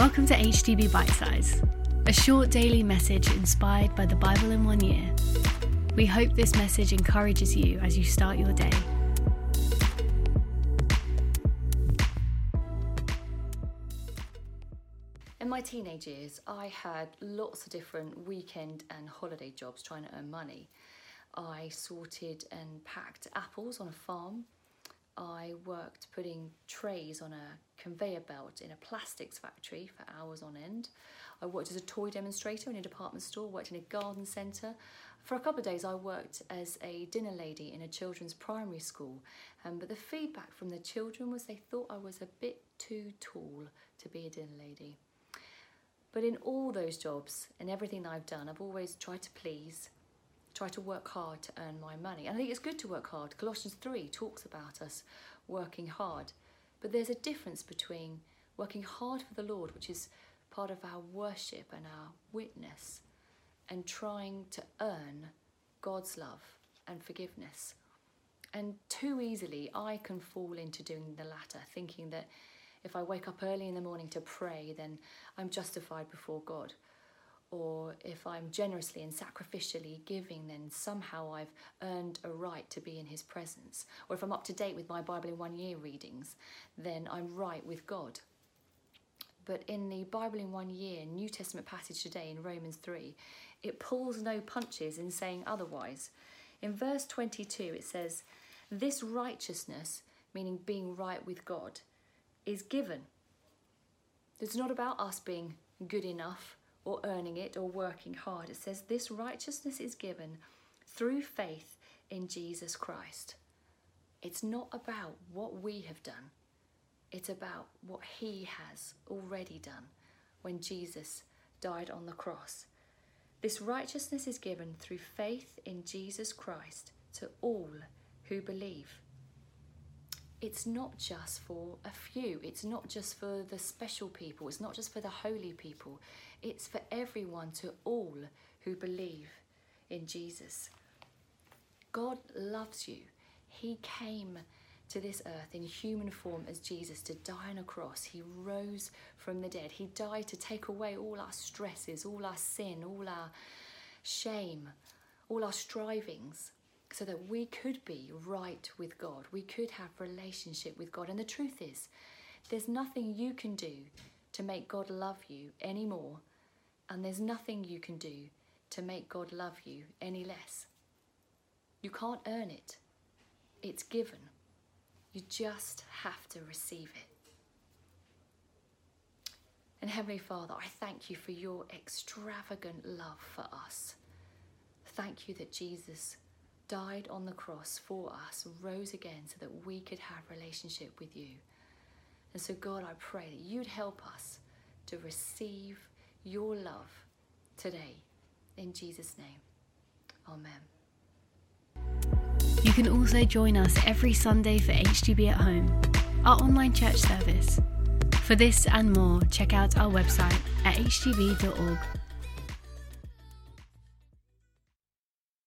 Welcome to HTB Bite Size, a short daily message inspired by the Bible in 1 year. We hope this message encourages you as you start your day. In my teenage years, I had lots of different weekend and holiday jobs trying to earn money. I sorted and packed apples on a farm. I worked putting trays on a conveyor belt in a plastics factory for hours on end. I worked as a toy demonstrator in a department store, worked in a garden centre. For a couple of days I worked as a dinner lady in a children's primary school, but the feedback from the children was they thought I was a bit too tall to be a dinner lady. But in all those jobs and everything that I've done, I've always tried to please, try to work hard to earn my money. And I think it's good to work hard. Colossians 3 talks about us working hard. But there's a difference between working hard for the Lord, which is part of our worship and our witness, and trying to earn God's love and forgiveness. And too easily I can fall into doing the latter, thinking that if I wake up early in the morning to pray, then I'm justified before God. Or if I'm generously and sacrificially giving, then somehow I've earned a right to be in his presence. Or if I'm up to date with my Bible in 1 year readings, then I'm right with God. But in the Bible in 1 year, New Testament passage today in Romans 3, it pulls no punches in saying otherwise. In verse 22 it says, "This righteousness," meaning being right with God, "is given." It's not about us being good enough or earning it or working hard. It says this righteousness is given through faith in Jesus Christ. It's not about what we have done. It's about what he has already done when Jesus died on the cross. This righteousness is given through faith in Jesus Christ to all who believe. It's not just for a few. It's not just for the special people. It's not just for the holy people. It's for everyone, to all who believe in Jesus. God loves you. He came to this earth in human form as Jesus to die on a cross. He rose from the dead. He died to take away all our stresses, all our sin, all our shame, all our strivings, so that we could be right with God. We could have relationship with God. And the truth is, there's nothing you can do to make God love you any more, and there's nothing you can do to make God love you any less. You can't earn it. It's given. You just have to receive it. And Heavenly Father, I thank you for your extravagant love for us. Thank you that Jesus died on the cross for us, rose again so that we could have relationship with you. And so God, I pray that you'd help us to receive your love today. In Jesus' name, amen. You can also join us every Sunday for HGB at Home, our online church service. For this and more, check out our website at hgb.org.